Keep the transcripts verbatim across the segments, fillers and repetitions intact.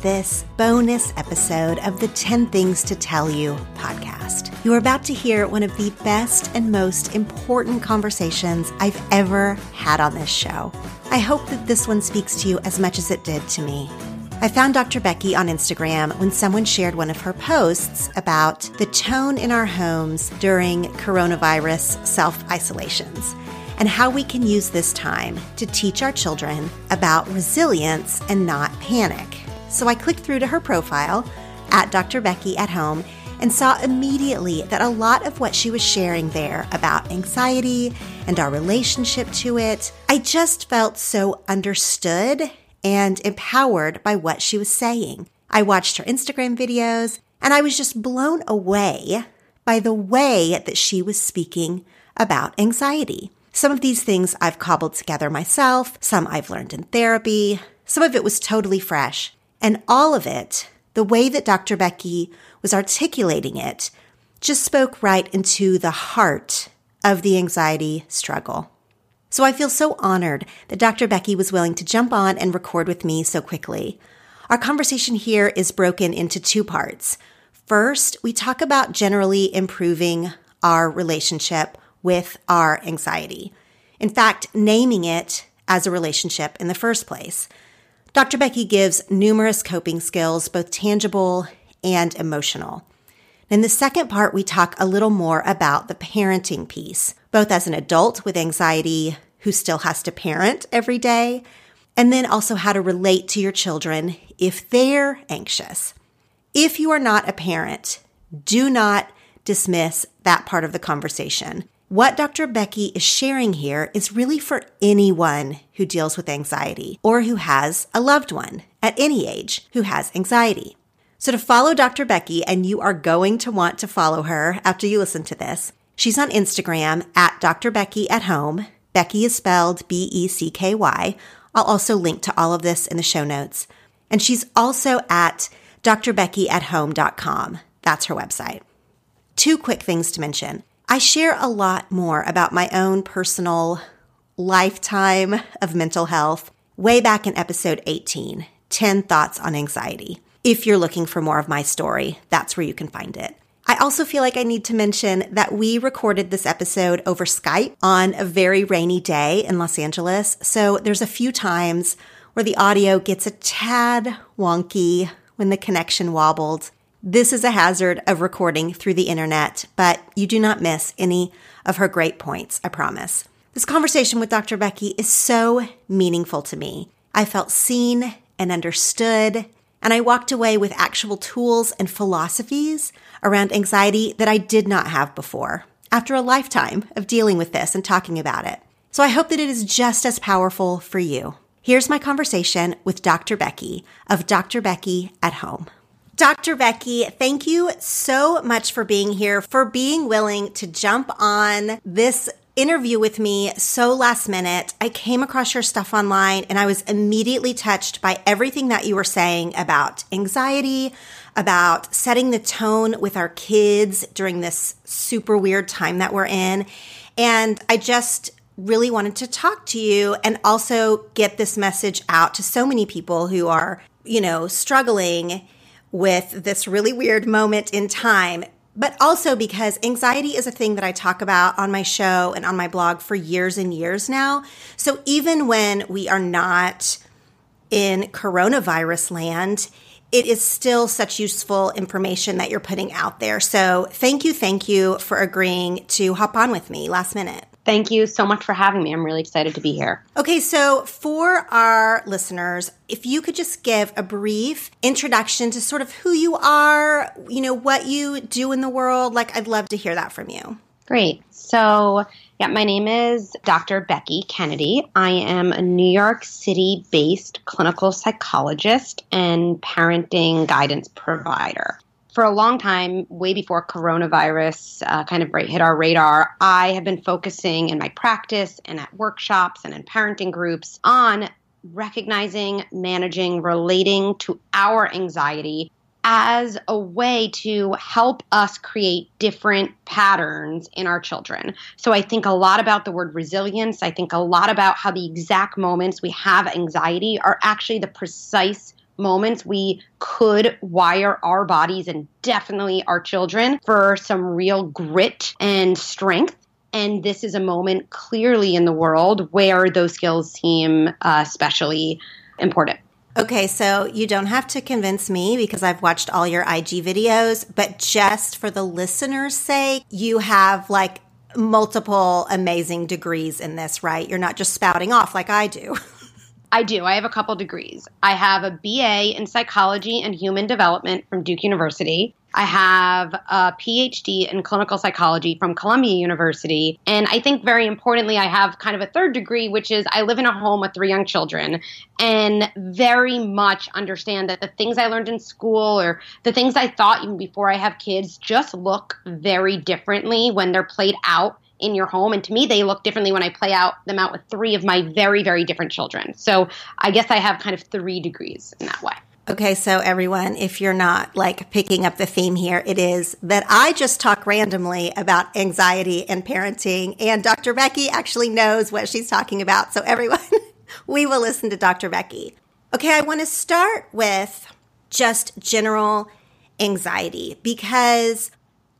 This bonus episode of the ten things to tell you podcast. You are about to hear one of the best and most important conversations I've ever had on this show. I hope that this one speaks to you as much as it did to me. I found Doctor Becky on Instagram when someone shared one of her posts about the tone in our homes during coronavirus self-isolations, and how we can use this time to teach our children about resilience and not panic. So I clicked through to her profile, at Doctor Becky at Home, and saw immediately that a lot of what she was sharing there about anxiety and our relationship to it, I just felt so understood and empowered by what she was saying. I watched her Instagram videos, and I was just blown away by the way that she was speaking about anxiety. Some of these things I've cobbled together myself, some I've learned in therapy, some of it was totally fresh. And all of it, the way that Doctor Becky was articulating it, just spoke right into the heart of the anxiety struggle. So I feel so honored that Doctor Becky was willing to jump on and record with me so quickly. Our conversation here is broken into two parts. First, we talk about generally improving our relationship with our anxiety. In fact, naming it as a relationship in the first place. Doctor Becky gives numerous coping skills, both tangible and emotional. In the second part, we talk a little more about the parenting piece, both as an adult with anxiety who still has to parent every day, and then also how to relate to your children if they're anxious. If you are not a parent, do not dismiss that part of the conversation. What Doctor Becky is sharing here is really for anyone who deals with anxiety or who has a loved one at any age who has anxiety. So to follow Doctor Becky, and you are going to want to follow her after you listen to this, she's on Instagram at Doctor Becky at Home. Becky is spelled B E C K Y. I'll also link to all of this in the show notes. And she's also at dr becky at home dot com. That's her website. Two quick things to mention. I share a lot more about my own personal lifetime of mental health way back in episode eighteen, ten thoughts on anxiety. If you're looking for more of my story, that's where you can find it. I also feel like I need to mention that we recorded this episode over Skype on a very rainy day in Los Angeles, so there's a few times where the audio gets a tad wonky when the connection wobbled. This is a hazard of recording through the internet, but you do not miss any of her great points, I promise. This conversation with Doctor Becky is so meaningful to me. I felt seen and understood, and I walked away with actual tools and philosophies around anxiety that I did not have before, after a lifetime of dealing with this and talking about it. So I hope that it is just as powerful for you. Here's my conversation with Doctor Becky of Doctor Becky at Home. Doctor Becky, thank you so much for being here, for being willing to jump on this interview with me so last minute. I came across your stuff online and I was immediately touched by everything that you were saying about anxiety, about setting the tone with our kids during this super weird time that we're in. And I just really wanted to talk to you and also get this message out to so many people who are, you know, struggling with this really weird moment in time, but also because anxiety is a thing that I talk about on my show and on my blog for years and years now. So even when we are not in coronavirus land, it is still such useful information that you're putting out there. So thank you, thank you for agreeing to hop on with me last minute. Thank you so much for having me. I'm really excited to be here. Okay, so for our listeners, if you could just give a brief introduction to sort of who you are, you know, what you do in the world, like I'd love to hear that from you. Great. So, yeah, my name is Doctor Becky Kennedy. I am a New York City-based clinical psychologist and parenting guidance provider. For a long time, way before coronavirus uh, kind of right, hit our radar, I have been focusing in my practice and at workshops and in parenting groups on recognizing, managing, relating to our anxiety as a way to help us create different patterns in our children. So I think a lot about the word resilience. I think a lot about how the exact moments we have anxiety are actually the precise moments we could wire our bodies and definitely our children for some real grit and strength. And this is a moment clearly in the world where those skills seem uh, especially important. Okay, so you don't have to convince me because I've watched all your I G videos, but just for the listeners' sake, you have like multiple amazing degrees in this, right? You're not just spouting off like I do. I do. I have a couple degrees. I have a B A in psychology and human development from Duke University. I have a P H D in clinical psychology from Columbia University. And I think very importantly, I have kind of a third degree, which is I live in a home with three young children and very much understand that the things I learned in school or the things I thought even before I have kids just look very differently when they're played out in your home. And to me, they look differently when I play out them out with three of my very, very different children. So I guess I have kind of three degrees in that way. Okay, so everyone, if you're not like picking up the theme here, it is that I just talk randomly about anxiety and parenting, and Doctor Becky actually knows what she's talking about. So everyone, we will listen to Doctor Becky. Okay, I want to start with just general anxiety because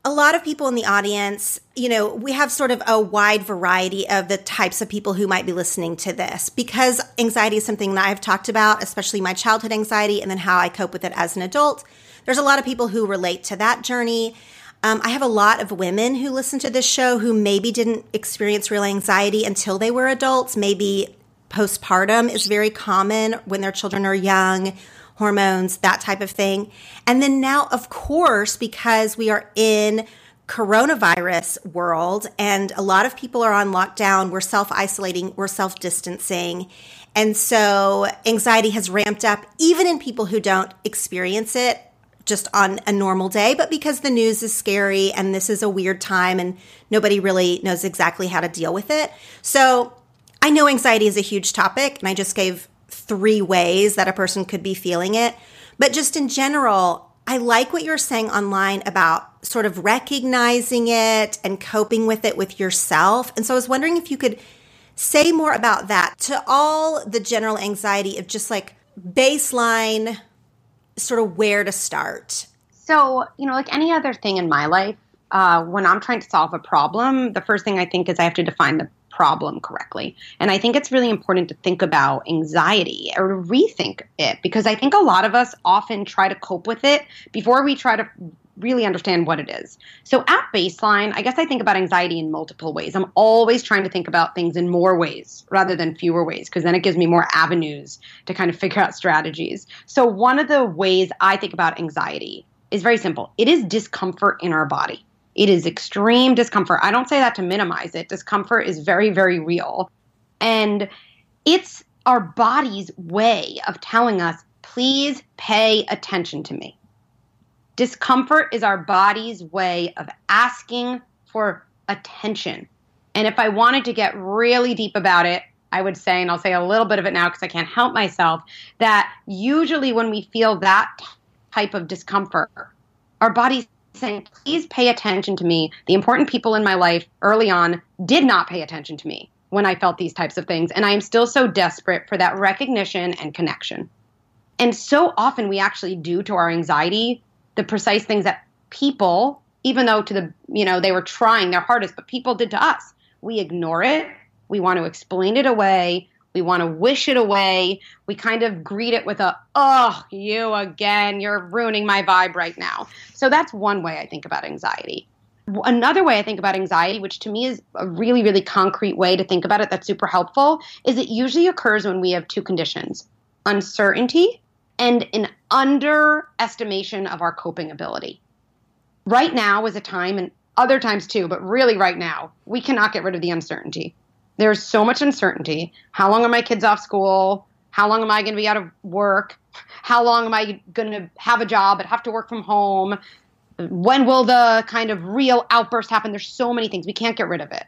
a lot of people in the audience, you know, we have sort of a wide variety of the types of people who might be listening to this because anxiety is something that I've talked about, especially my childhood anxiety and then how I cope with it as an adult. There's a lot of people who relate to that journey. Um, I have a lot of women who listen to this show who maybe didn't experience real anxiety until they were adults. Maybe postpartum is very common when their children are young, hormones, that type of thing. And then now, of course, because we are in coronavirus world and a lot of people are on lockdown, we're self-isolating, we're self-distancing. And so anxiety has ramped up even in people who don't experience it just on a normal day, but because the news is scary and this is a weird time and nobody really knows exactly how to deal with it. So I know anxiety is a huge topic and I just gave three ways that a person could be feeling it. But just in general, I like what you're saying online about sort of recognizing it and coping with it with yourself. And so I was wondering if you could say more about that to all the general anxiety of just like baseline sort of where to start. So, you know, like any other thing in my life, uh, when I'm trying to solve a problem, the first thing I think is I have to define the problem correctly. And I think it's really important to think about anxiety or to rethink it because I think a lot of us often try to cope with it before we try to really understand what it is. So at baseline, I guess I think about anxiety in multiple ways. I'm always trying to think about things in more ways rather than fewer ways because then it gives me more avenues to kind of figure out strategies. So one of the ways I think about anxiety is very simple. It is discomfort in our body. It is extreme discomfort. I don't say that to minimize it. Discomfort is very, very real. And it's our body's way of telling us, please pay attention to me. Discomfort is our body's way of asking for attention. And if I wanted to get really deep about it, I would say, and I'll say a little bit of it now because I can't help myself, that usually when we feel that type of discomfort, our body's saying, please pay attention to me. The important people in my life early on did not pay attention to me when I felt these types of things. And I am still so desperate for that recognition and connection. And so often we actually do to our anxiety the precise things that people, even though to the, you know, they were trying their hardest, but people did to us. We ignore it. We want to explain it away. We want to wish it away. We kind of greet it with a, oh, you again, you're ruining my vibe right now. So that's one way I think about anxiety. Another way I think about anxiety, which to me is a really, really concrete way to think about it that's super helpful, is it usually occurs when we have two conditions, uncertainty and an underestimation of our coping ability. Right now is a time, and other times too, but really right now, we cannot get rid of the uncertainty. There's so much uncertainty. How long are my kids off school? How long am I going to be out of work? How long am I going to have a job but have to work from home? When will the kind of real outburst happen? There's so many things. We can't get rid of it.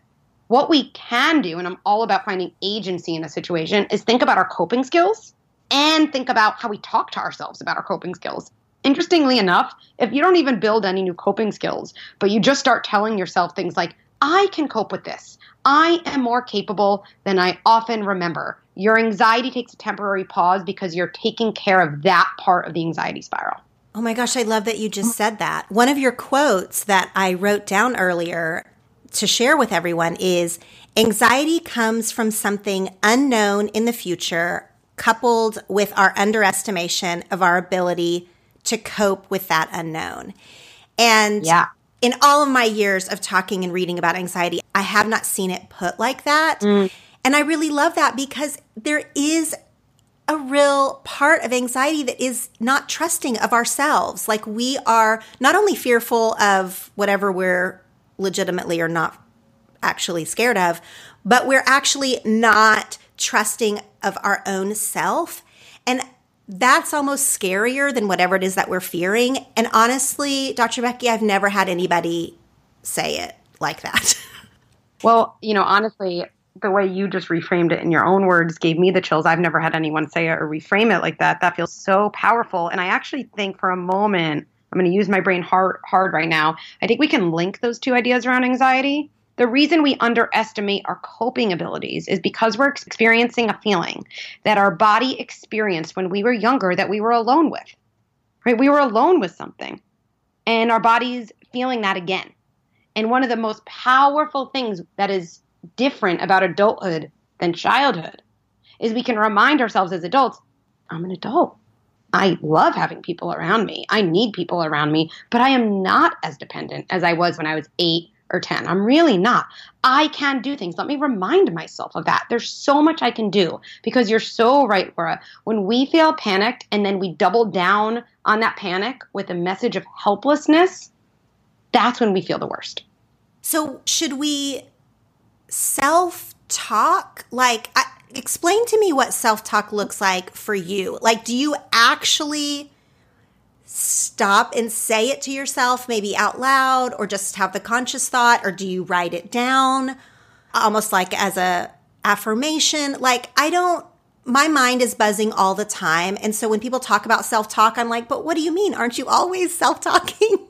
What we can do, and I'm all about finding agency in a situation, is think about our coping skills and think about how we talk to ourselves about our coping skills. Interestingly enough, if you don't even build any new coping skills, but you just start telling yourself things like, I can cope with this. I am more capable than I often remember. Your anxiety takes a temporary pause because you're taking care of that part of the anxiety spiral. Oh my gosh, I love that you just said that. One of your quotes that I wrote down earlier to share with everyone is, anxiety comes from something unknown in the future, coupled with our underestimation of our ability to cope with that unknown. And yeah. in all of my years of talking and reading about anxiety, I have not seen it put like that. Mm. And I really love that, because there is a real part of anxiety that is not trusting of ourselves. Like, we are not only fearful of whatever we're legitimately or not actually scared of, but we're actually not trusting of our own self. And that's almost scarier than whatever it is that we're fearing. And honestly, Doctor Becky, I've never had anybody say it like that. Well, you know, honestly, the way you just reframed it in your own words gave me the chills. I've never had anyone say it or reframe it like that. That feels so powerful. And I actually think for a moment, I'm going to use my brain hard, hard right now. I think we can link those two ideas around anxiety. The reason we underestimate our coping abilities is because we're experiencing a feeling that our body experienced when we were younger that we were alone with, right? We were alone with something, and our body's feeling that again. And one of the most powerful things that is different about adulthood than childhood is we can remind ourselves as adults, I'm an adult. I love having people around me. I need people around me, but I am not as dependent as I was when I was eight or ten. I'm really not. I can do things. Let me remind myself of that. There's so much I can do, because you're so right, Laura. When we feel panicked and then we double down on that panic with a message of helplessness, that's when we feel the worst. So should we self-talk? Like, I, explain to me what self-talk looks like for you. Like, do you actually stop and say it to yourself, maybe out loud, or just have the conscious thought, or do you write it down almost like as a affirmation? Like, I don't, my mind is buzzing all the time. And so when people talk about self-talk, I'm like, but what do you mean? Aren't you always self-talking?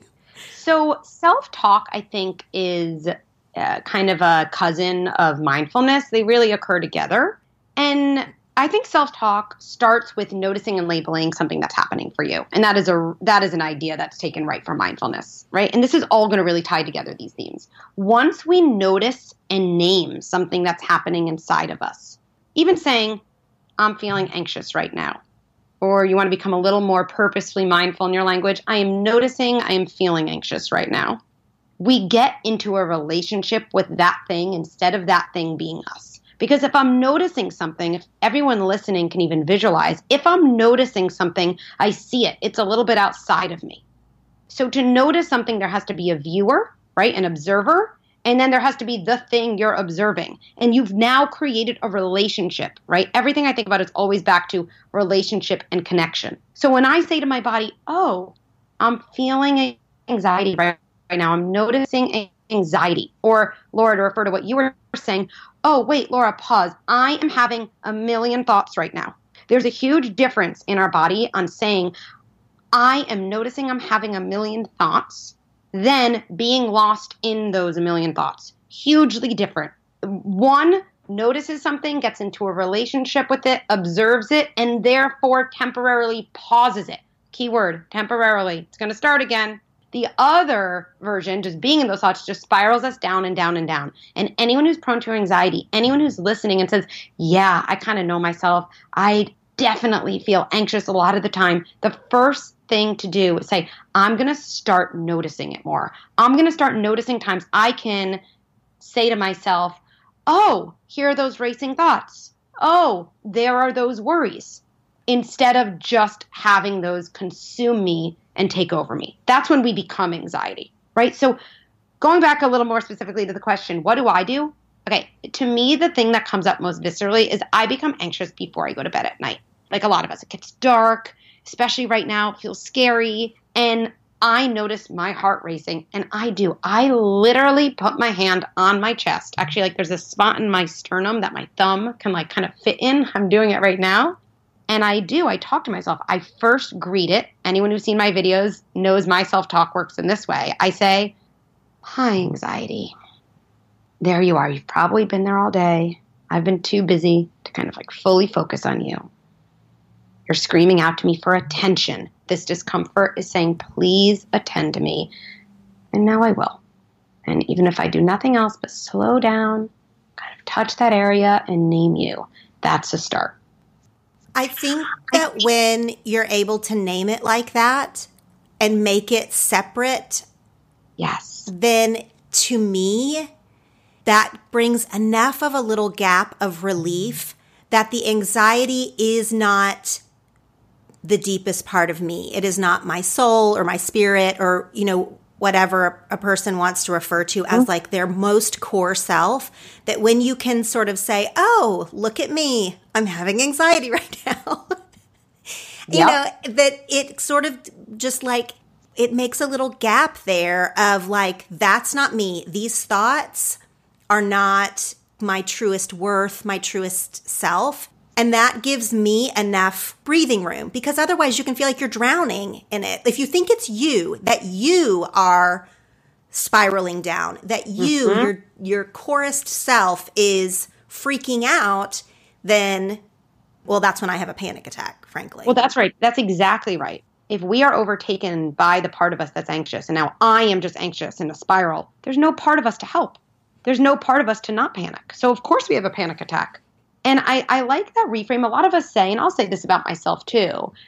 So self-talk, I think, is uh, kind of a cousin of mindfulness. They really occur together. And I think self-talk starts with noticing and labeling something that's happening for you. And that is a that is an idea that's taken right from mindfulness, right? And this is all going to really tie together these themes. Once we notice and name something that's happening inside of us, even saying, I'm feeling anxious right now, or you want to become a little more purposefully mindful in your language, I am noticing I am feeling anxious right now. We get into a relationship with that thing instead of that thing being us. Because if I'm noticing something, if everyone listening can even visualize, if I'm noticing something, I see it. It's a little bit outside of me. So to notice something, there has to be a viewer, right? An observer. And then there has to be the thing you're observing. And you've now created a relationship, right? Everything I think about is always back to relationship and connection. So when I say to my body, oh, I'm feeling anxiety right now, I'm noticing anxiety. Or, Laura, to refer to what you were saying, oh, wait, Laura, pause. I am having a million thoughts right now. There's a huge difference in our body on saying, I am noticing I'm having a million thoughts, than being lost in those a million thoughts. Hugely different. One notices something, gets into a relationship with it, observes it, and therefore temporarily pauses it. Keyword, temporarily. It's going to start again. The other version, just being in those thoughts, just spirals us down and down and down. And anyone who's prone to anxiety, anyone who's listening and says, yeah, I kind of know myself. I definitely feel anxious a lot of the time, the first thing to do is say, I'm going to start noticing it more. I'm going to start noticing times I can say to myself, oh, here are those racing thoughts. Oh, there are those worries, instead of just having those consume me and take over me. That's when we become anxiety, right? So going back a little more specifically to the question, what do I do? Okay, to me, the thing that comes up most viscerally is I become anxious before I go to bed at night. Like a lot of us, it gets dark, especially right now, it feels scary. And I notice my heart racing, and I do. I literally put my hand on my chest. Actually, like there's a spot in my sternum that my thumb can like kind of fit in. I'm doing it right now. And I do. I talk to myself. I first greet it. Anyone who's seen my videos knows my self-talk works in this way. I say, hi, anxiety. There you are. You've probably been there all day. I've been too busy to kind of like fully focus on you. You're screaming out to me for attention. This discomfort is saying, please attend to me. And now I will. And even if I do nothing else but slow down, kind of touch that area and name you, that's a start. I think that when you're able to name it like that and make it separate, yes, then to me, that brings enough of a little gap of relief that the anxiety is not the deepest part of me. It is not my soul or my spirit or, you know, whatever a person wants to refer to as like their most core self, that when you can sort of say, oh, look at me, I'm having anxiety right now, you yep. know, that it sort of just like, it makes a little gap there of like, that's not me. These thoughts are not my truest worth, my truest self. And that gives me enough breathing room, because otherwise you can feel like you're drowning in it. If you think it's you, that you are spiraling down, that you, mm-hmm. your your chorused self is freaking out, then, well, that's when I have a panic attack, frankly. Well, that's right. That's exactly right. If we are overtaken by the part of us that's anxious, and now I am just anxious in a spiral, there's no part of us to help. There's no part of us to not panic. So, of course, we have a panic attack. And I, I like that reframe. A lot of us say, and I'll say this about myself too,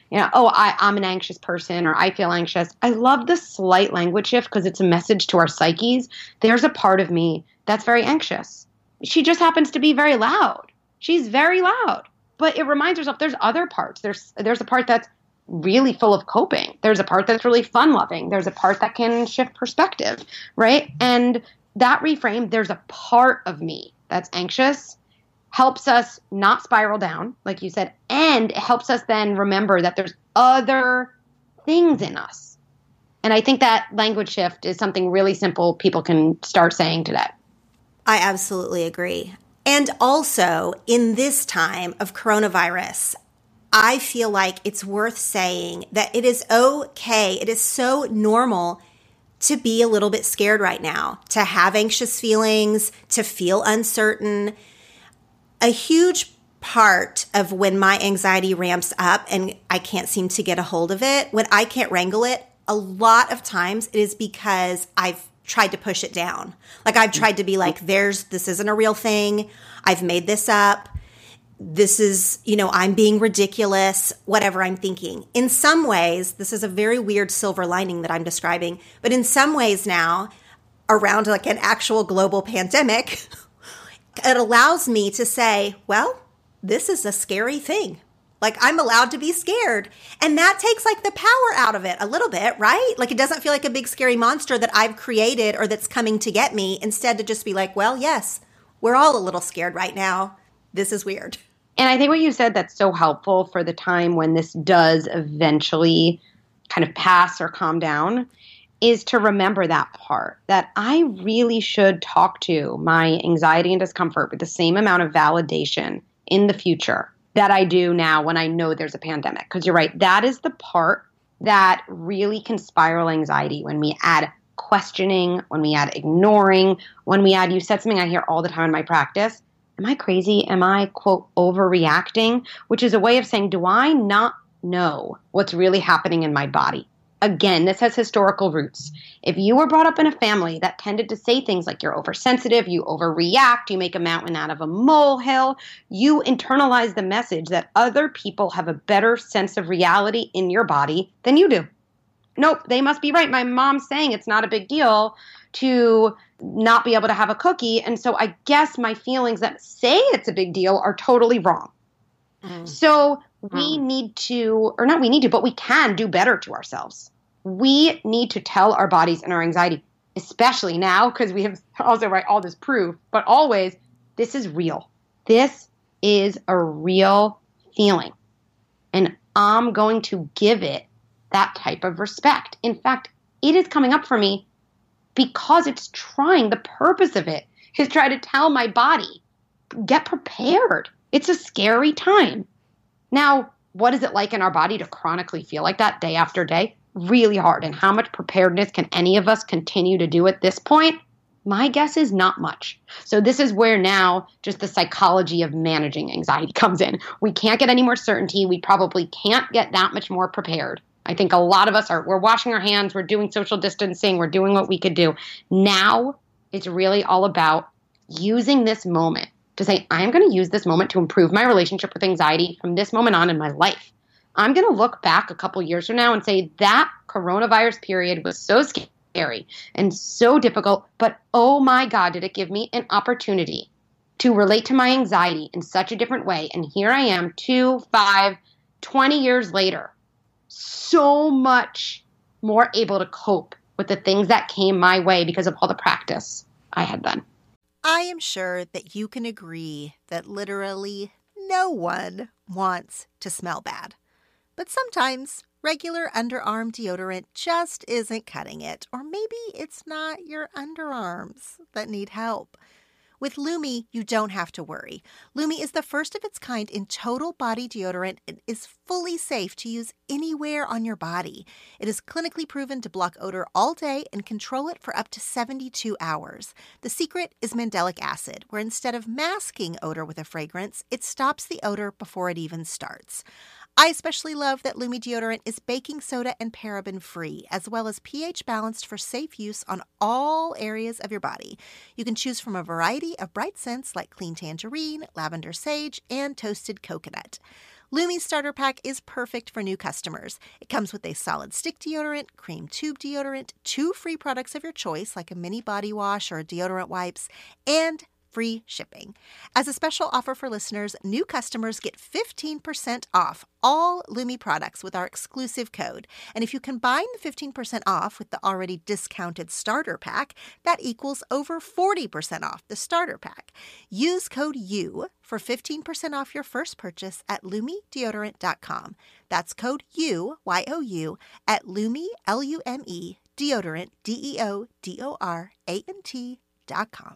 you know, oh, I, I'm an anxious person, or I feel anxious. I love the slight language shift because it's a message to our psyches. There's a part of me that's very anxious. She just happens to be very loud. She's very loud. But it reminds herself there's other parts. There's there's a part that's really full of coping. There's a part that's really fun-loving. There's a part that can shift perspective, right? And that reframe, there's a part of me that's anxious, helps us not spiral down, like you said, and it helps us then remember that there's other things in us. And I think that language shift is something really simple people can start saying today. I absolutely agree. And also, in this time of coronavirus, I feel like it's worth saying that it is okay, it is so normal to be a little bit scared right now, to have anxious feelings, to feel uncertain. A huge part of when my anxiety ramps up and I can't seem to get a hold of it, when I can't wrangle it, a lot of times it is because I've tried to push it down. Like I've tried to be like, there's, this isn't a real thing. I've made this up. This is, you know, I'm being ridiculous, whatever I'm thinking. In some ways, this is a very weird silver lining that I'm describing, but in some ways now, around like an actual global pandemic, it allows me to say, well, this is a scary thing. Like I'm allowed to be scared. And that takes like the power out of it a little bit, right? Like it doesn't feel like a big scary monster that I've created or that's coming to get me, instead to just be like, well, yes, we're all a little scared right now. This is weird. And I think what you said that's so helpful for the time when this does eventually kind of pass or calm down is to remember that part, that I really should talk to my anxiety and discomfort with the same amount of validation in the future that I do now when I know there's a pandemic. Because you're right, that is the part that really can spiral anxiety, when we add questioning, when we add ignoring, when we add, you said something I hear all the time in my practice, am I crazy? Am I, quote, overreacting? Which is a way of saying, do I not know what's really happening in my body? Again, this has historical roots. If you were brought up in a family that tended to say things like you're oversensitive, you overreact, you make a mountain out of a molehill, you internalize the message that other people have a better sense of reality in your body than you do. Nope, they must be right. My mom's saying it's not a big deal to not be able to have a cookie, and so I guess my feelings that say it's a big deal are totally wrong. Mm. So we need to, or not we need to, but we can do better to ourselves. We need to tell our bodies and our anxiety, especially now, because we have also, right, all this proof, but always, this is real. This is a real feeling. And I'm going to give it that type of respect. In fact, it is coming up for me because it's trying, the purpose of it is try to tell my body, get prepared. It's a scary time. Now, what is it like in our body to chronically feel like that day after day? Really hard. And how much preparedness can any of us continue to do at this point? My guess is not much. So this is where now just the psychology of managing anxiety comes in. We can't get any more certainty. We probably can't get that much more prepared. I think a lot of us are, we're washing our hands, we're doing social distancing, we're doing what we could do. Now it's really all about using this moment to say, I'm going to use this moment to improve my relationship with anxiety from this moment on in my life. I'm going to look back a couple years from now and say that coronavirus period was so scary and so difficult, but oh my God, did it give me an opportunity to relate to my anxiety in such a different way. And here I am two, five, twenty years later, so much more able to cope with the things that came my way because of all the practice I had done. I am sure that you can agree that literally no one wants to smell bad. But sometimes regular underarm deodorant just isn't cutting it. Or maybe it's not your underarms that need help. With Lumē, you don't have to worry. Lumē is the first of its kind in total body deodorant and is fully safe to use anywhere on your body. It is clinically proven to block odor all day and control it for up to seventy-two hours. The secret is mandelic acid, where instead of masking odor with a fragrance, it stops the odor before it even starts. I especially love that Lumē deodorant is baking soda and paraben-free, as well as pH-balanced for safe use on all areas of your body. You can choose from a variety of bright scents like clean tangerine, lavender sage, and toasted coconut. Lumē's starter pack is perfect for new customers. It comes with a solid stick deodorant, cream tube deodorant, two free products of your choice like a mini body wash or deodorant wipes, and free shipping. As a special offer for listeners, new customers get fifteen percent off all Lumē products with our exclusive code. And if you combine the fifteen percent off with the already discounted starter pack, that equals over forty percent off the starter pack. Use code U for fifteen percent off your first purchase at Lumē deodorant dot com. That's code U, Y O U, at Lumē, L U M E, deodorant, D E O D O R A N T dot com.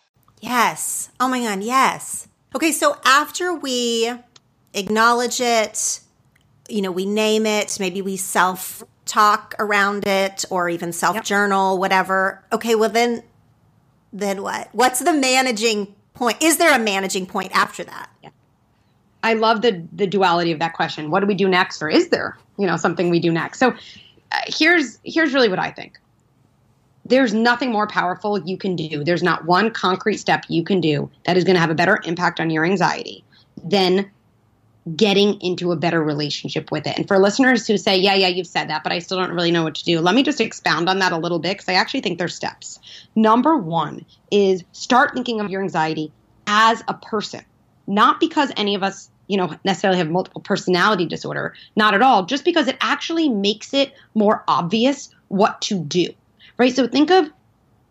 Yes. Oh, my God. Yes. Okay. So after we acknowledge it, you know, we name it, maybe we self-talk around it or even self-journal, yep. whatever. Okay. Well, then, then what? What's the managing point? Is there a managing point after that? Yeah. I love the, the duality of that question. What do we do next? Or is there, you know, something we do next? So uh, here's, here's really what I think. There's nothing more powerful you can do. There's not one concrete step you can do that is going to have a better impact on your anxiety than getting into a better relationship with it. And for listeners who say, yeah, yeah, you've said that, but I still don't really know what to do, let me just expound on that a little bit because I actually think there's steps. Number one is start thinking of your anxiety as a person, not because any of us, you know, necessarily have multiple personality disorder, not at all, just because it actually makes it more obvious what to do. Right? So think of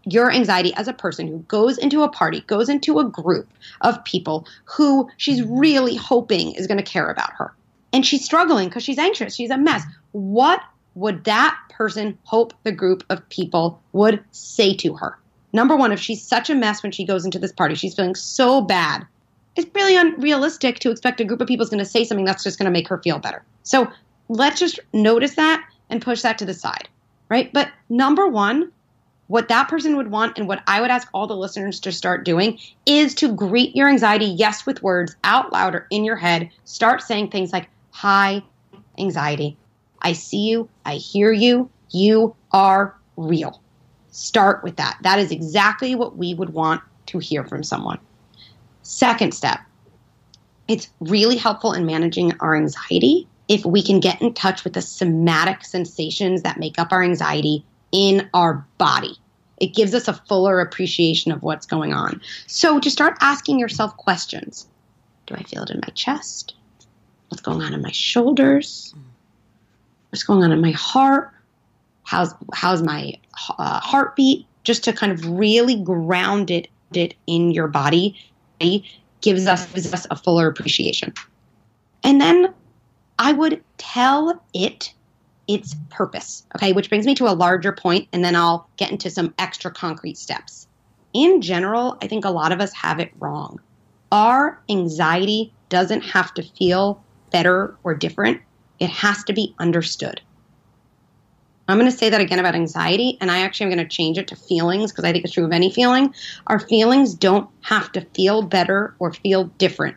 your anxiety as a person who goes into a party, goes into a group of people who she's really hoping is going to care about her. And she's struggling because she's anxious. She's a mess. What would that person hope the group of people would say to her? Number one, if she's such a mess when she goes into this party, she's feeling so bad, it's really unrealistic to expect a group of people is going to say something that's just going to make her feel better. So let's just notice that and push that to the side, right? But number one, what that person would want and what I would ask all the listeners to start doing is to greet your anxiety, yes, with words, out loud or in your head. Start saying things like, hi, anxiety. I see you. I hear you. You are real. Start with that. That is exactly what we would want to hear from someone. Second step, it's really helpful in managing our anxiety if we can get in touch with the somatic sensations that make up our anxiety in our body. It gives us a fuller appreciation of what's going on. So just start asking yourself questions. Do I feel it in my chest? What's going on in my shoulders? What's going on in my heart? How's how's my uh, heartbeat? Just to kind of really ground it, it in your body gives us, gives us a fuller appreciation. And then I would tell it its purpose, okay, which brings me to a larger point, and then I'll get into some extra concrete steps. In general, I think a lot of us have it wrong. Our anxiety doesn't have to feel better or different. It has to be understood. I'm going to say that again about anxiety, and I actually am going to change it to feelings because I think it's true of any feeling. Our feelings don't have to feel better or feel different.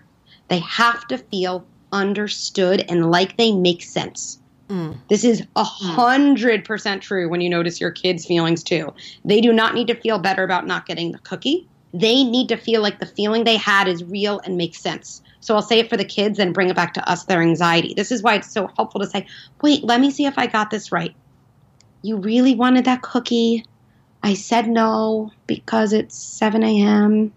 They have to feel understood and like they make sense. Mm. This is one hundred percent true when you notice your kids' feelings too. They do not need to feel better about not getting the cookie. They need to feel like the feeling they had is real and makes sense. So I'll say it for the kids and bring it back to us, their anxiety. This is why it's so helpful to say, wait, let me see if I got this right. You really wanted that cookie. I said no because it's seven a.m.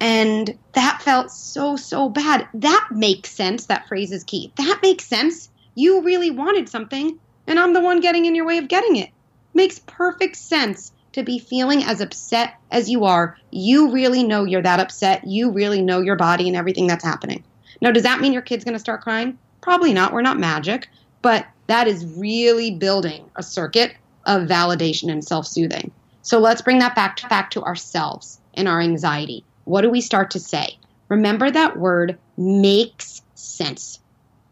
And that felt so, so bad. That makes sense. That phrase is key. That makes sense. You really wanted something, and I'm the one getting in your way of getting it. Makes perfect sense to be feeling as upset as you are. You really know you're that upset. You really know your body and everything that's happening. Now, does that mean your kid's going to start crying? Probably not. We're not magic. But that is really building a circuit of validation and self-soothing. So let's bring that back to, back to ourselves and our anxiety. What do we start to say? Remember that word makes sense.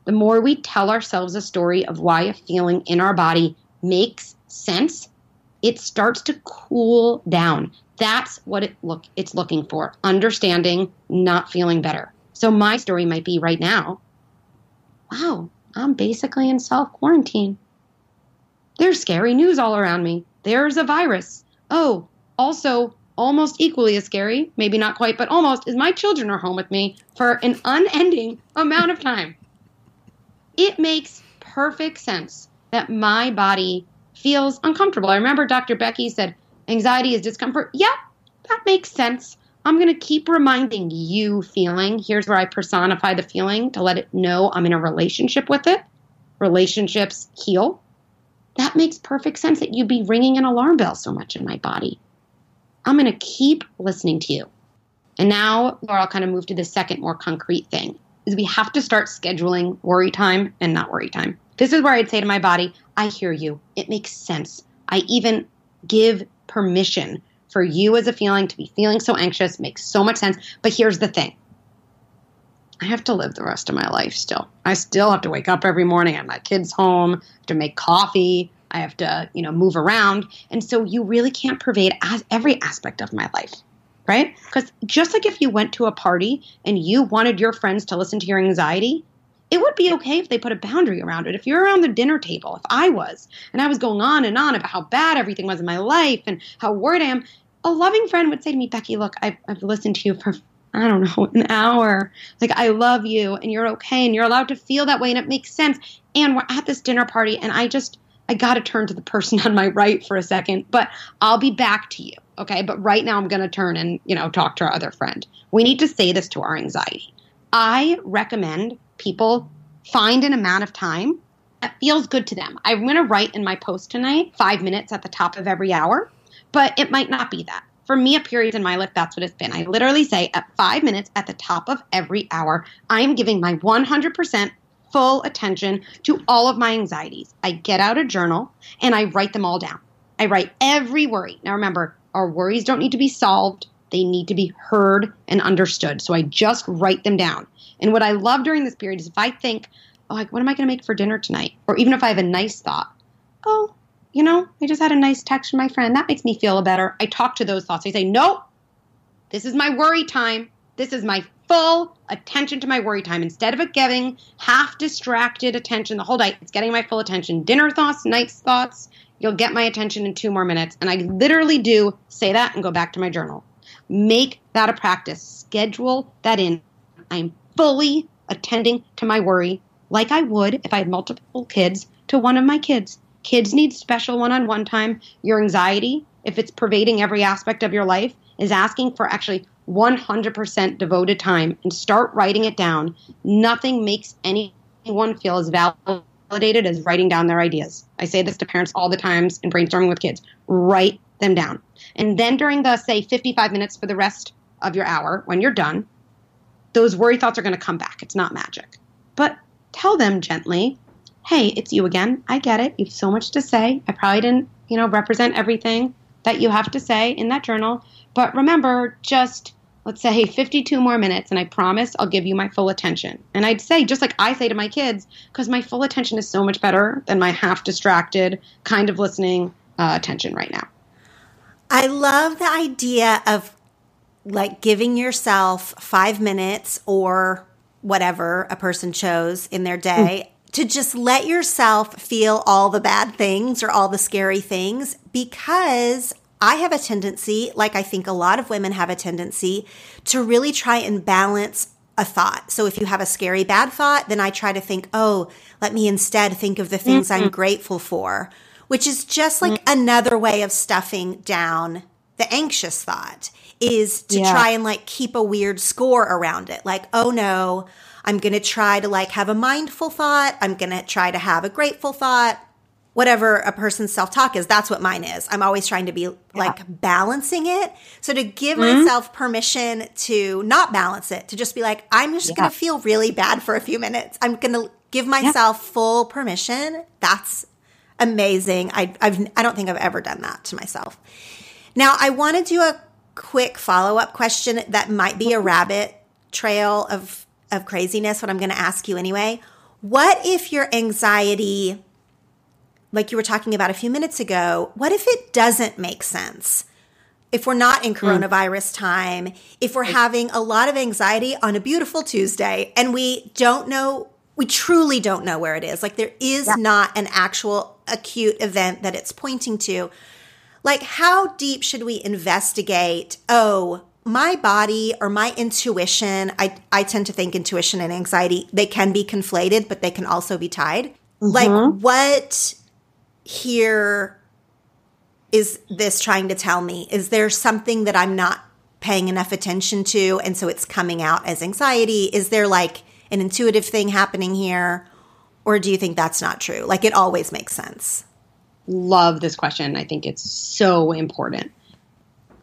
The more we tell ourselves a story of why a feeling in our body makes sense, it starts to cool down. That's what it look it's looking for, understanding, not feeling better. So my story might be right now, wow, I'm basically in self-quarantine. There's scary news all around me. There's a virus. Oh, also almost equally as scary, maybe not quite, but almost, is my children are home with me for an unending amount of time. It makes perfect sense that my body feels uncomfortable. I remember Doctor Becky said, anxiety is discomfort. Yep, that makes sense. I'm going to keep reminding you feeling. Here's where I personify the feeling to let it know I'm in a relationship with it. Relationships heal. That makes perfect sense that you'd be ringing an alarm bell so much in my body. I'm going to keep listening to you. And now, Laura, I'll kind of move to the second more concrete thing, is we have to start scheduling worry time and not worry time. This is where I'd say to my body, I hear you. It makes sense. I even give permission for you as a feeling to be feeling so anxious. Makes so much sense. But here's the thing. I have to live the rest of my life still. I still have to wake up every morning. I have my kids home. I have to make coffee. I have to, you know, move around. And so you really can't pervade as every aspect of my life, right? Because just like if you went to a party and you wanted your friends to listen to your anxiety, it would be okay if they put a boundary around it. If you're around the dinner table, if I was, and I was going on and on about how bad everything was in my life and how worried I am, a loving friend would say to me, Becky, look, I've, I've listened to you for, I don't know, an hour. Like, I love you and you're okay and you're allowed to feel that way and it makes sense. And we're at this dinner party and I just, I got to turn to the person on my right for a second, but I'll be back to you. Okay. But right now I'm going to turn and, you know, talk to our other friend. We need to say this to our anxiety. I recommend people find an amount of time that feels good to them. I'm going to write in my post tonight, five minutes at the top of every hour, but it might not be that. For me, a period in my life, that's what it's been. I literally say at five minutes at the top of every hour, I am giving my one hundred percent full attention to all of my anxieties. I get out a journal and I write them all down. I write every worry. Now remember, our worries don't need to be solved. They need to be heard and understood. So I just write them down. And what I love during this period is if I think, oh, like, what am I going to make for dinner tonight? Or even if I have a nice thought, oh, you know, I just had a nice text from my friend. That makes me feel better. I talk to those thoughts. I say, nope, this is my worry time. This is my full attention to my worry time. Instead of it getting half-distracted attention the whole night, it's getting my full attention. Dinner thoughts, night's thoughts, you'll get my attention in two more minutes. And I literally do say that and go back to my journal. Make that a practice. Schedule that in. I'm fully attending to my worry like I would if I had multiple kids to one of my kids. Kids need special one-on-one time. Your anxiety, if it's pervading every aspect of your life, is asking for actually one hundred percent devoted time, and start writing it down. Nothing makes anyone feel as validated as writing down their ideas. I say this to parents all the times in brainstorming with kids. Write them down. And then during the, say, fifty-five minutes for the rest of your hour, when you're done, those worry thoughts are going to come back. It's not magic. But tell them gently, hey, it's you again. I get it. You have so much to say. I probably didn't, you know, represent everything that you have to say in that journal. But remember, just, let's say, hey, fifty-two more minutes, and I promise I'll give you my full attention. And I'd say, just like I say to my kids, because my full attention is so much better than my half-distracted, kind of listening uh, attention right now. I love the idea of, like, giving yourself five minutes or whatever a person chose in their day mm-hmm. to just let yourself feel all the bad things or all the scary things, because I have a tendency, like I think a lot of women have a tendency, to really try and balance a thought. So if you have a scary bad thought, then I try to think, oh, let me instead think of the things mm-hmm. I'm grateful for, which is just like mm-hmm. another way of stuffing down the anxious thought, is to yeah. try and like keep a weird score around it. Like, oh no, I'm going to try to like have a mindful thought. I'm going to try to have a grateful thought, whatever a person's self-talk is. That's what mine is. I'm always trying to be yeah. like balancing it. So to give mm-hmm. myself permission to not balance it, to just be like, I'm just yeah. going to feel really bad for a few minutes. I'm going to give myself yeah. full permission. That's amazing. I I've, I don't think I've ever done that to myself. Now I want to do a quick follow-up question that might be a rabbit trail of of craziness, what I'm going to ask you anyway. What if your anxiety, like you were talking about a few minutes ago, what if it doesn't make sense? If we're not in coronavirus mm. time, if we're having a lot of anxiety on a beautiful Tuesday and we don't know, we truly don't know where it is. Like there is yeah. not an actual acute event that it's pointing to. Like how deep should we investigate, oh, my body or my intuition, I, I tend to think intuition and anxiety, they can be conflated, but they can also be tied. Mm-hmm. Like what here is this trying to tell me? Is there something that I'm not paying enough attention to and so it's coming out as anxiety? Is there like an intuitive thing happening here? Or do you think that's not true? Like it always makes sense. Love this question. I think it's so important.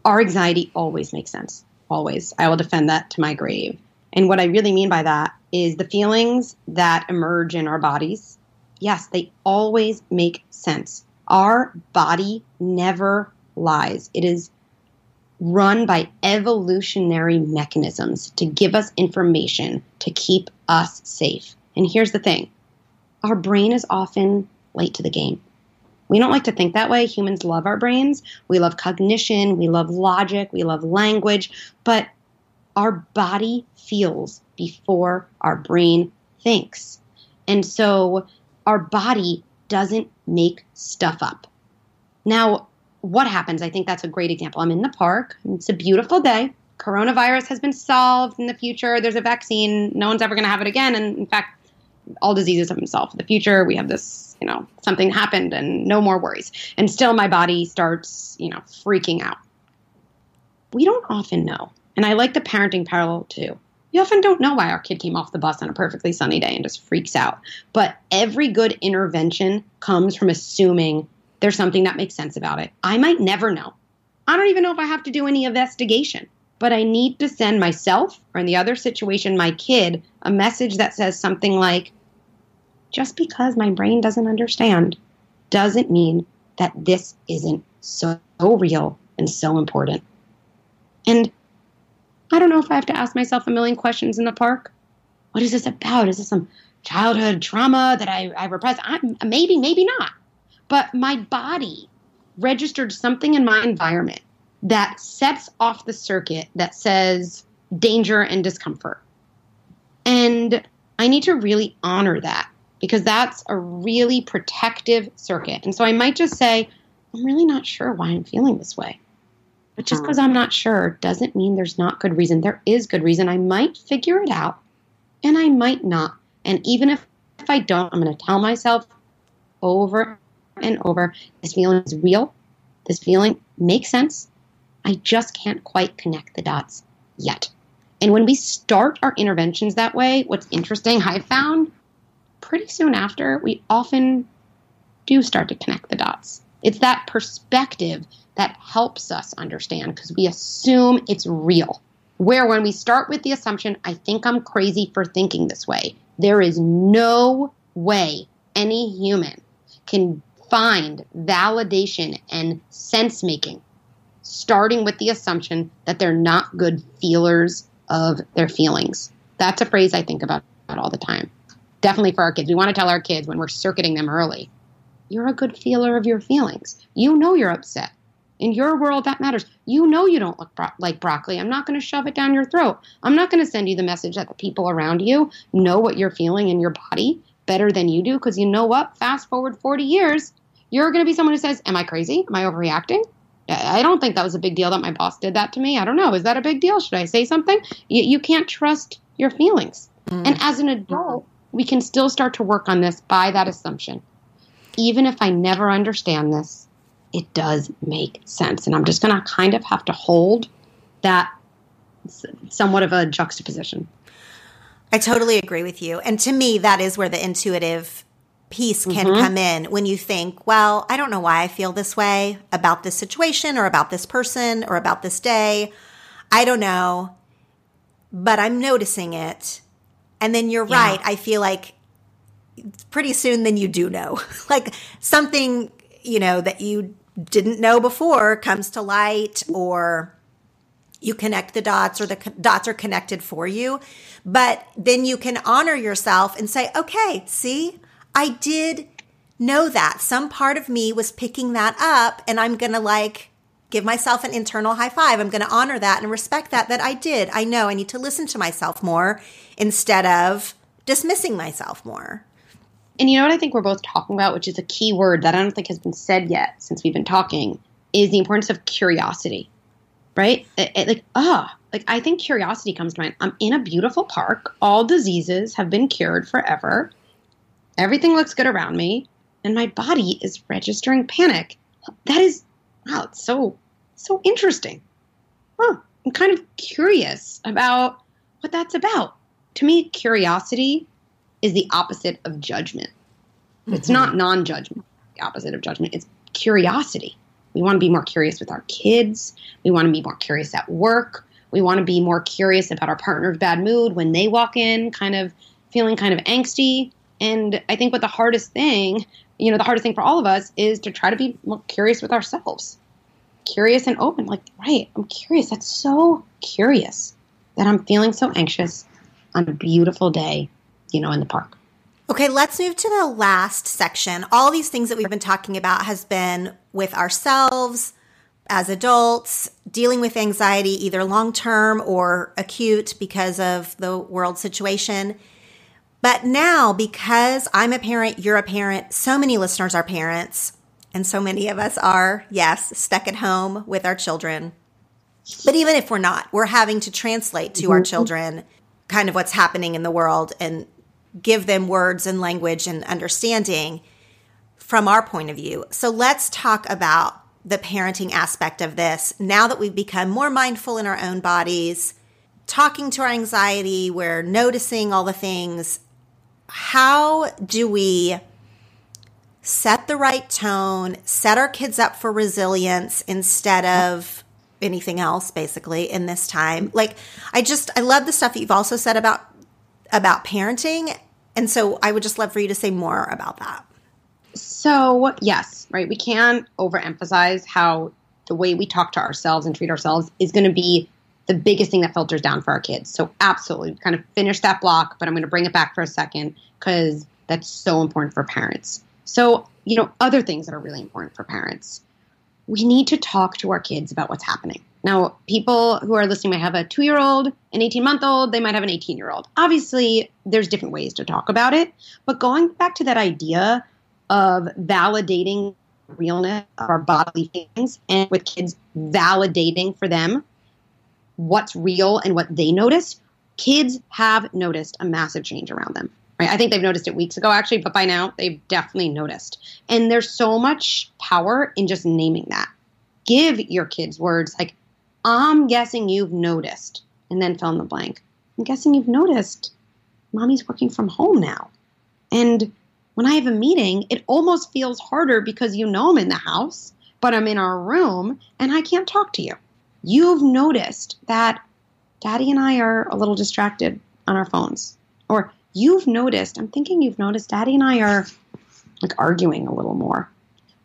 Our anxiety always makes sense, always. I will defend that to my grave. And what I really mean by that is the feelings that emerge in our bodies, yes, they always make sense. Our body never lies. It is run by evolutionary mechanisms to give us information to keep us safe. And here's the thing. Our brain is often late to the game. We don't like to think that way. Humans love our brains. We love cognition. We love logic. We love language. But our body feels before our brain thinks. And so our body doesn't make stuff up. Now, what happens? I think that's a great example. I'm in the park. It's a beautiful day. Coronavirus has been solved in the future. There's a vaccine. No one's ever going to have it again. And in fact, all diseases have been solved for the future. We have this, you know, something happened and no more worries. And still my body starts, you know, freaking out. We don't often know. And I like the parenting parallel too. We often don't know why our kid came off the bus on a perfectly sunny day and just freaks out. But every good intervention comes from assuming there's something that makes sense about it. I might never know. I don't even know if I have to do any investigation. But I need to send myself, or in the other situation, my kid, a message that says something like, just because my brain doesn't understand doesn't mean that this isn't so real and so important. And I don't know if I have to ask myself a million questions in the park. What is this about? Is this some childhood trauma that I, I repressed? I'm, maybe, maybe not. But my body registered something in my environment that sets off the circuit that says danger and discomfort. And I need to really honor that, because that's a really protective circuit. And so I might just say, I'm really not sure why I'm feeling this way. But just because I'm not sure doesn't mean there's not good reason. There is good reason. I might figure it out, and I might not. And even if, if I don't, I'm going to tell myself over and over, this feeling is real. This feeling makes sense. I just can't quite connect the dots yet. And when we start our interventions that way, what's interesting, I found, pretty soon after, we often do start to connect the dots. It's that perspective that helps us understand, because we assume it's real. Where when we start with the assumption, I think I'm crazy for thinking this way, there is no way any human can find validation and sense-making starting with the assumption that they're not good feelers of their feelings. That's a phrase I think about all the time. Definitely for our kids. We want to tell our kids when we're circuiting them early, you're a good feeler of your feelings. You know you're upset. In your world, that matters. You know you don't look bro- like broccoli. I'm not going to shove it down your throat. I'm not going to send you the message that the people around you know what you're feeling in your body better than you do, because you know what? Fast forward forty years, you're going to be someone who says, am I crazy? Am I overreacting? I don't think that was a big deal that my boss did that to me. I don't know. Is that a big deal? Should I say something? You, you can't trust your feelings. Mm. And as an adult, we can still start to work on this by that assumption. Even if I never understand this, it does make sense. And I'm just going to kind of have to hold that somewhat of a juxtaposition. I totally agree with you. And to me, that is where the intuitive piece can mm-hmm. come in, when you think, well, I don't know why I feel this way about this situation or about this person or about this day. I don't know, but I'm noticing it. And then you're yeah. right. I feel like pretty soon then you do know, like something, you know, that you didn't know before comes to light, or you connect the dots, or the co- dots are connected for you. But then you can honor yourself and say, okay, see, I did know that. Some part of me was picking that up, and I'm going to like give myself an internal high five. I'm going to honor that and respect that, that I did. I know I need to listen to myself more instead of dismissing myself more. And you know what I think we're both talking about, which is a key word that I don't think has been said yet since we've been talking, is the importance of curiosity, right? It, it, like, ah, oh, like I think curiosity comes to mind. I'm in a beautiful park. All diseases have been cured forever. Everything looks good around me. And my body is registering panic. That is, wow, it's so, so interesting. Huh. I'm kind of curious about what that's about. To me, curiosity is the opposite of judgment. It's mm-hmm. not non-judgment, the opposite of judgment. It's curiosity. We want to be more curious with our kids. We want to be more curious at work. We want to be more curious about our partner's bad mood when they walk in, kind of feeling kind of angsty. And I think what the hardest thing, you know, the hardest thing for all of us is to try to be more curious with ourselves. Curious and open, like, right, I'm curious. That's so curious that I'm feeling so anxious on a beautiful day, you know, in the park. Okay, let's move to the last section. All these things that we've been talking about has been with ourselves as adults, dealing with anxiety, either long-term or acute because of the world situation. But now, because I'm a parent, you're a parent, so many listeners are parents, and so many of us are, yes, stuck at home with our children. But even if we're not, we're having to translate to mm-hmm. our children kind of what's happening in the world and give them words and language and understanding from our point of view. So let's talk about the parenting aspect of this. Now that we've become more mindful in our own bodies, talking to our anxiety, we're noticing all the things. How do we set the right tone, set our kids up for resilience instead of anything else, basically, in this time? Like, I just, I love the stuff that you've also said about, about parenting And so I would just love for you to say more about that. So, yes, right. We can't overemphasize how the way we talk to ourselves and treat ourselves is going to be the biggest thing that filters down for our kids. So absolutely kind of finish that block, but I'm going to bring it back for a second because that's so important for parents. So, you know, other things that are really important for parents, we need to talk to our kids about what's happening. Now, people who are listening might have a two-year-old, an eighteen-month-old, they might have an eighteen-year-old. Obviously, there's different ways to talk about it, but going back to that idea of validating the realness of our bodily feelings and with kids validating for them what's real and what they noticed, kids have noticed a massive change around them. Right? I think they've noticed it weeks ago, actually, but by now they've definitely noticed. And there's so much power in just naming that. Give your kids words like, I'm guessing you've noticed, and then fill in the blank. I'm guessing you've noticed mommy's working from home now. And when I have a meeting, it almost feels harder because you know I'm in the house, but I'm in our room and I can't talk to you. You've noticed that daddy and I are a little distracted on our phones. Or you've noticed, I'm thinking you've noticed daddy and I are like arguing a little more.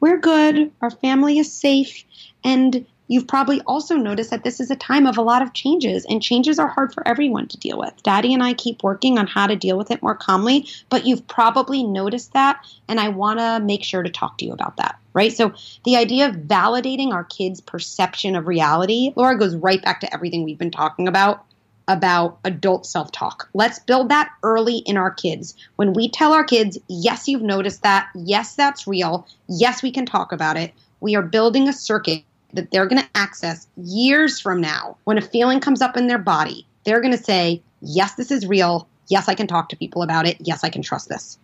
We're good. Our family is safe. And you've probably also noticed that this is a time of a lot of changes, and changes are hard for everyone to deal with. Daddy and I keep working on how to deal with it more calmly, but you've probably noticed that, and I want to make sure to talk to you about that, right? So the idea of validating our kids' perception of reality, Laura, goes right back to everything we've been talking about, about adult self-talk. Let's build that early in our kids. When we tell our kids, yes, you've noticed that, yes, that's real, yes, we can talk about it, we are building a circuit that they're going to access years from now. When a feeling comes up in their body, they're going to say, yes, this is real. Yes, I can talk to people about it. Yes, I can trust this.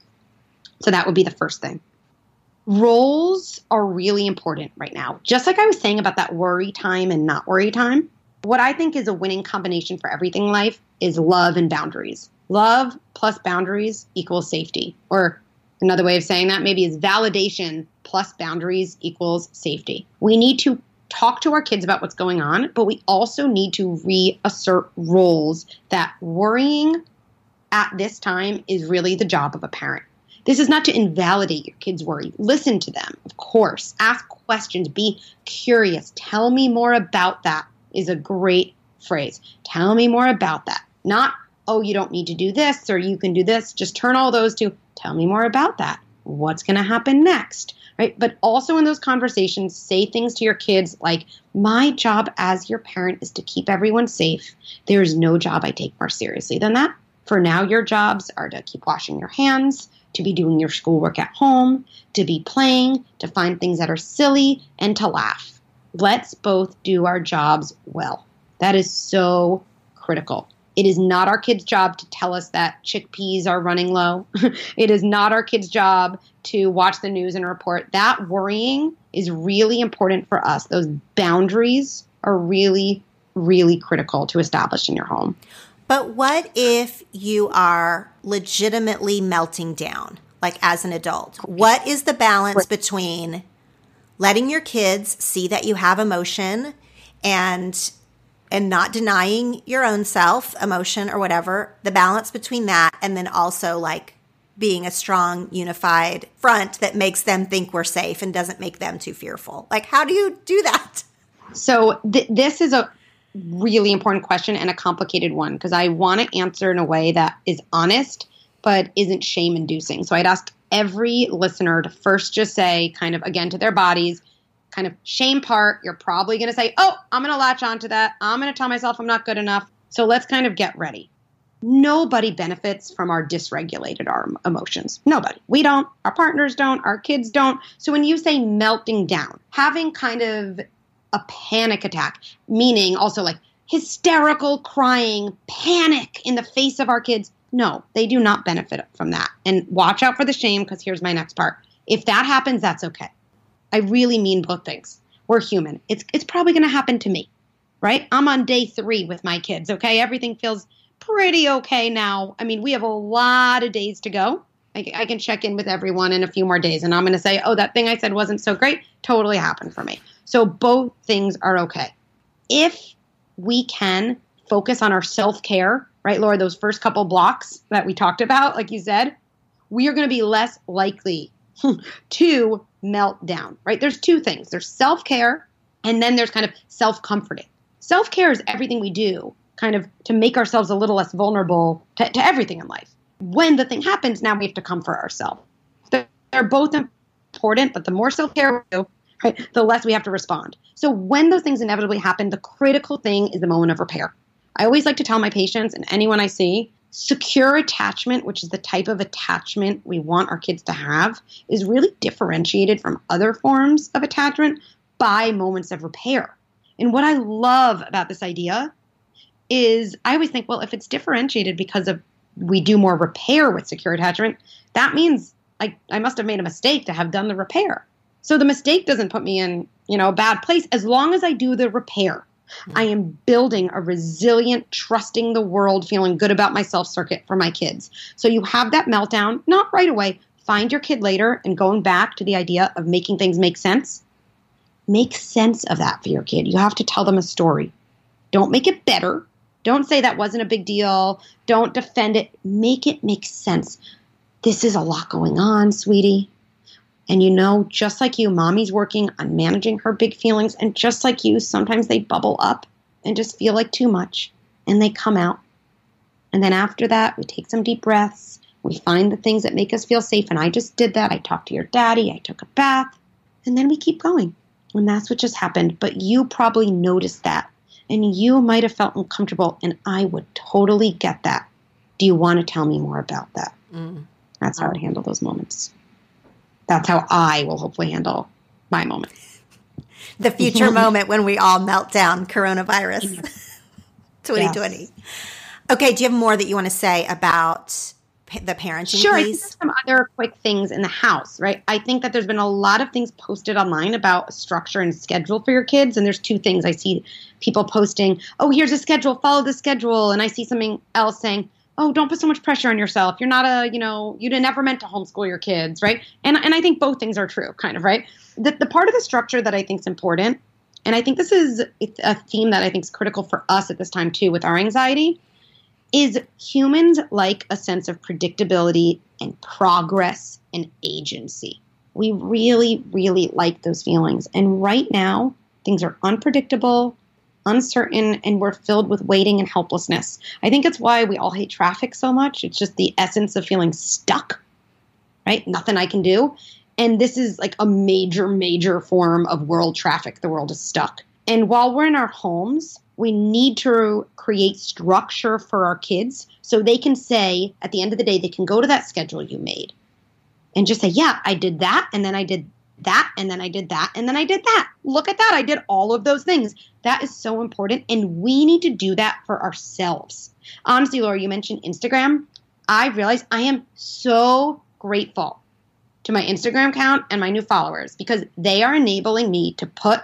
So that would be the first thing. Roles are really important right now. Just like I was saying about that worry time and not worry time, what I think is a winning combination for everything in life is love and boundaries. Love plus boundaries equals safety. Or another way of saying that maybe is validation plus boundaries equals safety. We need to talk to our kids about what's going on, but we also need to reassert roles that worrying at this time is really the job of a parent. This is not to invalidate your kids' worry. Listen to them, of course. Ask questions. Be curious. Tell me more about that is a great phrase. Tell me more about that. Not, oh, you don't need to do this or you can do this. Just turn all those to tell me more about that. What's going to happen next? Right? But also in those conversations, say things to your kids like, my job as your parent is to keep everyone safe. There is no job I take more seriously than that. For now, your jobs are to keep washing your hands, to be doing your schoolwork at home, to be playing, to find things that are silly, and to laugh. Let's both do our jobs well. That is so critical. It is not our kids' job to tell us that chickpeas are running low. It is not our kids' job to watch the news and report. That worrying is really important for us. Those boundaries are really, really critical to establish in your home. But what if you are legitimately melting down, like as an adult? What is the balance between letting your kids see that you have emotion and and not denying your own self, emotion or whatever, the balance between that and then also like being a strong, unified front that makes them think we're safe and doesn't make them too fearful? Like, how do you do that? So th- this is a really important question and a complicated one because I want to answer in a way that is honest but isn't shame-inducing. So I'd ask every listener to first just say kind of, again, to their bodies, kind of shame part, you're probably going to say, oh, I'm going to latch onto that. I'm going to tell myself I'm not good enough. So let's kind of get ready. Nobody benefits from our dysregulated our emotions. Nobody. We don't. Our partners don't. Our kids don't. So when you say melting down, having kind of a panic attack, meaning also like hysterical crying, panic in the face of our kids, no, they do not benefit from that. And watch out for the shame because here's my next part. If that happens, that's okay. I really mean both things. We're human. It's it's probably going to happen to me, right? I'm on day three with my kids, okay? Everything feels pretty okay now. I mean, we have a lot of days to go. I, I can check in with everyone in a few more days, and I'm going to say, oh, that thing I said wasn't so great. Totally happened for me. So both things are okay. If we can focus on our self-care, right, Laura, those first couple blocks that we talked about, like you said, we are going to be less likely to melt down, right? There's two things. There's self-care, and then there's kind of self-comforting. Self-care is everything we do kind of to make ourselves a little less vulnerable to, to everything in life. When the thing happens, now we have to comfort ourselves. They're, they're both important, but the more self-care we do, right, the less we have to respond. So when those things inevitably happen, the critical thing is the moment of repair. I always like to tell my patients and anyone I see, secure attachment, which is the type of attachment we want our kids to have, is really differentiated from other forms of attachment by moments of repair. And what I love about this idea is I always think, well, if it's differentiated because of we do more repair with secure attachment, that means I, I must have made a mistake to have done the repair. So the mistake doesn't put me in, you know, a bad place. As long as I do the repair, I am building a resilient, trusting the world, feeling good about myself circuit for my kids. So you have that meltdown, not right away. Find your kid later, and going back to the idea of making things make sense. Make sense of that for your kid. You have to tell them a story. Don't make it better. Don't say that wasn't a big deal. Don't defend it. Make it make sense. This is a lot going on, sweetie. And you know, just like you, mommy's working on managing her big feelings. And just like you, sometimes they bubble up and just feel like too much. And they come out. And then after that, we take some deep breaths. We find the things that make us feel safe. And I just did that. I talked to your daddy. I took a bath. And then we keep going. And that's what just happened. But you probably noticed that. And you might have felt uncomfortable. And I would totally get that. Do you want to tell me more about that? Mm. That's how I'd handle those moments. That's how I will hopefully handle my moment. The future moment when we all melt down, coronavirus twenty twenty. Yes. Okay, do you have more that you want to say about the parenting? Sure, I think there's some other quick things in the house, right? I think that there's been a lot of things posted online about structure and schedule for your kids. And there's two things I see people posting. Oh, here's a schedule, follow the schedule. And I see something else saying, oh, don't put so much pressure on yourself. You're not a, you know, you never meant to homeschool your kids, right? And and I think both things are true, kind of, right? The, the part of the structure that I think is important, and I think this is a theme that I think is critical for us at this time too with our anxiety, is humans like a sense of predictability and progress and agency. We really, really like those feelings. And right now, things are unpredictable, uncertain, and we're filled with waiting and helplessness. I think it's why we all hate traffic so much. It's just the essence of feeling stuck, right? Nothing I can do. And this is like a major, major form of world traffic. The world is stuck. And while we're in our homes, we need to create structure for our kids so they can say, at the end of the day, they can go to that schedule you made and just say, yeah, I did that, and then I did that, and then I did that, and then I did that. Look at that. I did all of those things. That is so important. And we need to do that for ourselves. Honestly, Laura, you mentioned Instagram. I realized I am so grateful to my Instagram account and my new followers because they are enabling me to put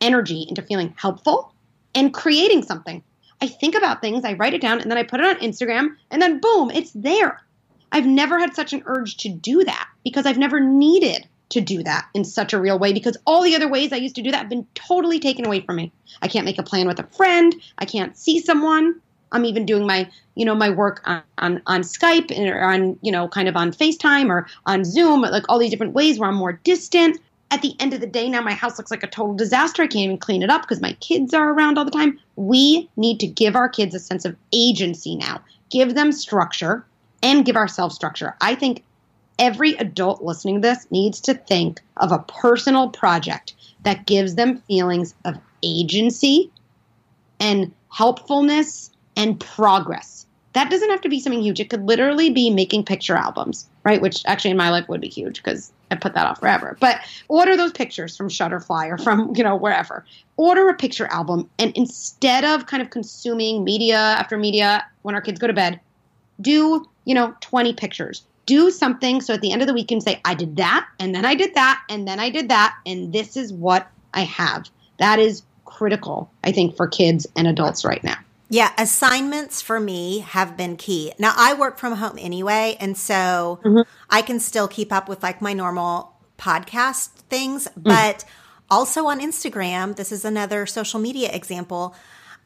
energy into feeling helpful and creating something. I think about things, I write it down, and then I put it on Instagram, and then boom, it's there. I've never had such an urge to do that because I've never needed to do that in such a real way, because all the other ways I used to do that have been totally taken away from me. I can't make a plan with a friend. I can't see someone. I'm even doing my, you know, my work on, on, on Skype or on, you know, kind of on FaceTime or on Zoom, like all these different ways where I'm more distant. At the end of the day, now my house looks like a total disaster. I can't even clean it up because my kids are around all the time. We need to give our kids a sense of agency now, give them structure and give ourselves structure. I think every adult listening to this needs to think of a personal project that gives them feelings of agency and helpfulness and progress. That doesn't have to be something huge. It could literally be making picture albums, right? Which actually in my life would be huge because I put that off forever. But order those pictures from Shutterfly or from, you know, wherever. Order a picture album, and instead of kind of consuming media after media when our kids go to bed, do, you know, twenty pictures. Do something so at the end of the week you can say, I did that, and then I did that, and then I did that, and this is what I have. That is critical, I think, for kids and adults right now. Yeah, assignments for me have been key. Now, I work from home anyway, and so mm-hmm. I can still keep up with like my normal podcast things, mm-hmm. but also on Instagram, this is another social media example,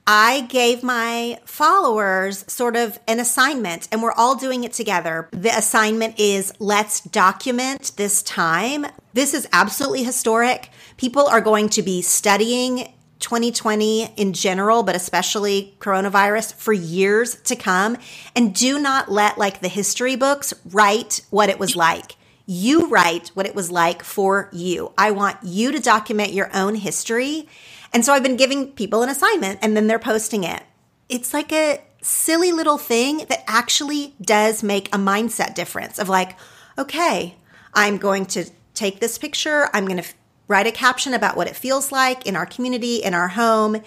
I gave my followers sort of an assignment, and we're all doing it together. The assignment is, let's document this time. This is absolutely historic. People are going to be studying twenty twenty in general, but especially coronavirus, for years to come. And do not let like the history books write what it was like. You write what it was like for you. I want you to document your own history. And so I've been giving people an assignment, and then they're posting it. It's like a silly little thing that actually does make a mindset difference of like, okay, I'm going to take this picture. I'm going to f- write a caption about what it feels like in our community, in our home,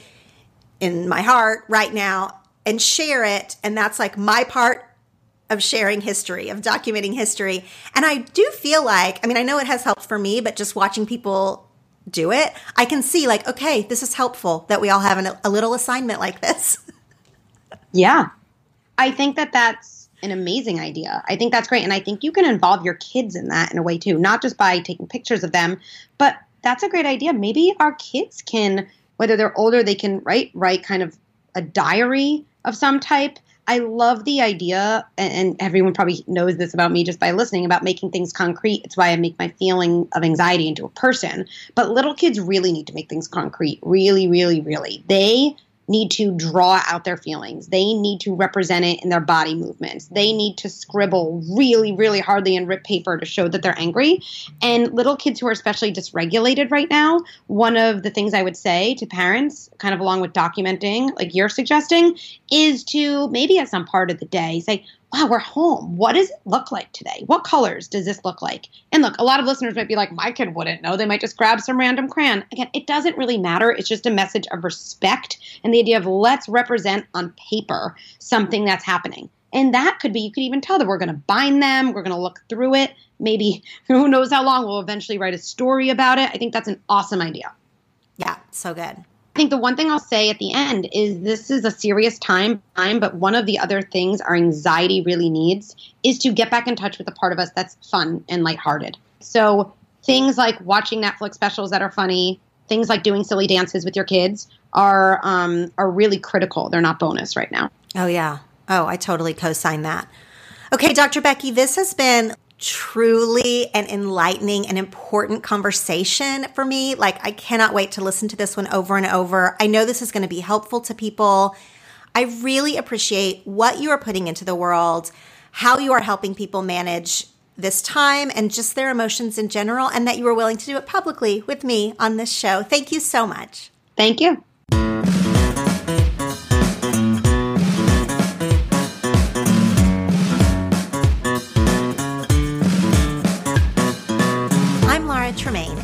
in my heart right now, and share it. And that's like my part of sharing history, of documenting history. And I do feel like, I mean, I know it has helped for me, but just watching people do it, I can see like, okay, this is helpful that we all have an, a little assignment like this. Yeah. I think that that's an amazing idea. I think that's great. And I think you can involve your kids in that in a way too, not just by taking pictures of them, but that's a great idea. Maybe our kids can, whether they're older, they can write, write kind of a diary of some type. I love the idea, and everyone probably knows this about me just by listening, about making things concrete. It's why I make my feeling of anxiety into a person. But little kids really need to make things concrete, really, really, really. They need to draw out their feelings. They need to represent it in their body movements. They need to scribble really, really hardly and rip paper to show that they're angry. And little kids who are especially dysregulated right now, one of the things I would say to parents, kind of along with documenting, like you're suggesting, is to maybe at some part of the day say, wow, we're home. What does it look like today? What colors does this look like? And look, a lot of listeners might be like, my kid wouldn't know. They might just grab some random crayon. Again, it doesn't really matter. It's just a message of respect and the idea of let's represent on paper something that's happening. And that could be, you could even tell that we're going to bind them. We're going to look through it. Maybe who knows how long we'll eventually write a story about it. I think that's an awesome idea. Yeah, so good. I think the one thing I'll say at the end is this is a serious time, but one of the other things our anxiety really needs is to get back in touch with the part of us that's fun and lighthearted. So things like watching Netflix specials that are funny, things like doing silly dances with your kids are um, are really critical. They're not bonus right now. Oh, yeah. Oh, I totally co-sign that. Okay, Doctor Becky, this has been truly an enlightening and important conversation for me. Like, I cannot wait to listen to this one over and over. I know this is going to be helpful to people. I really appreciate what you are putting into the world, how you are helping people manage this time and just their emotions in general, and that you were willing to do it publicly with me on this show. Thank you so much. Thank you.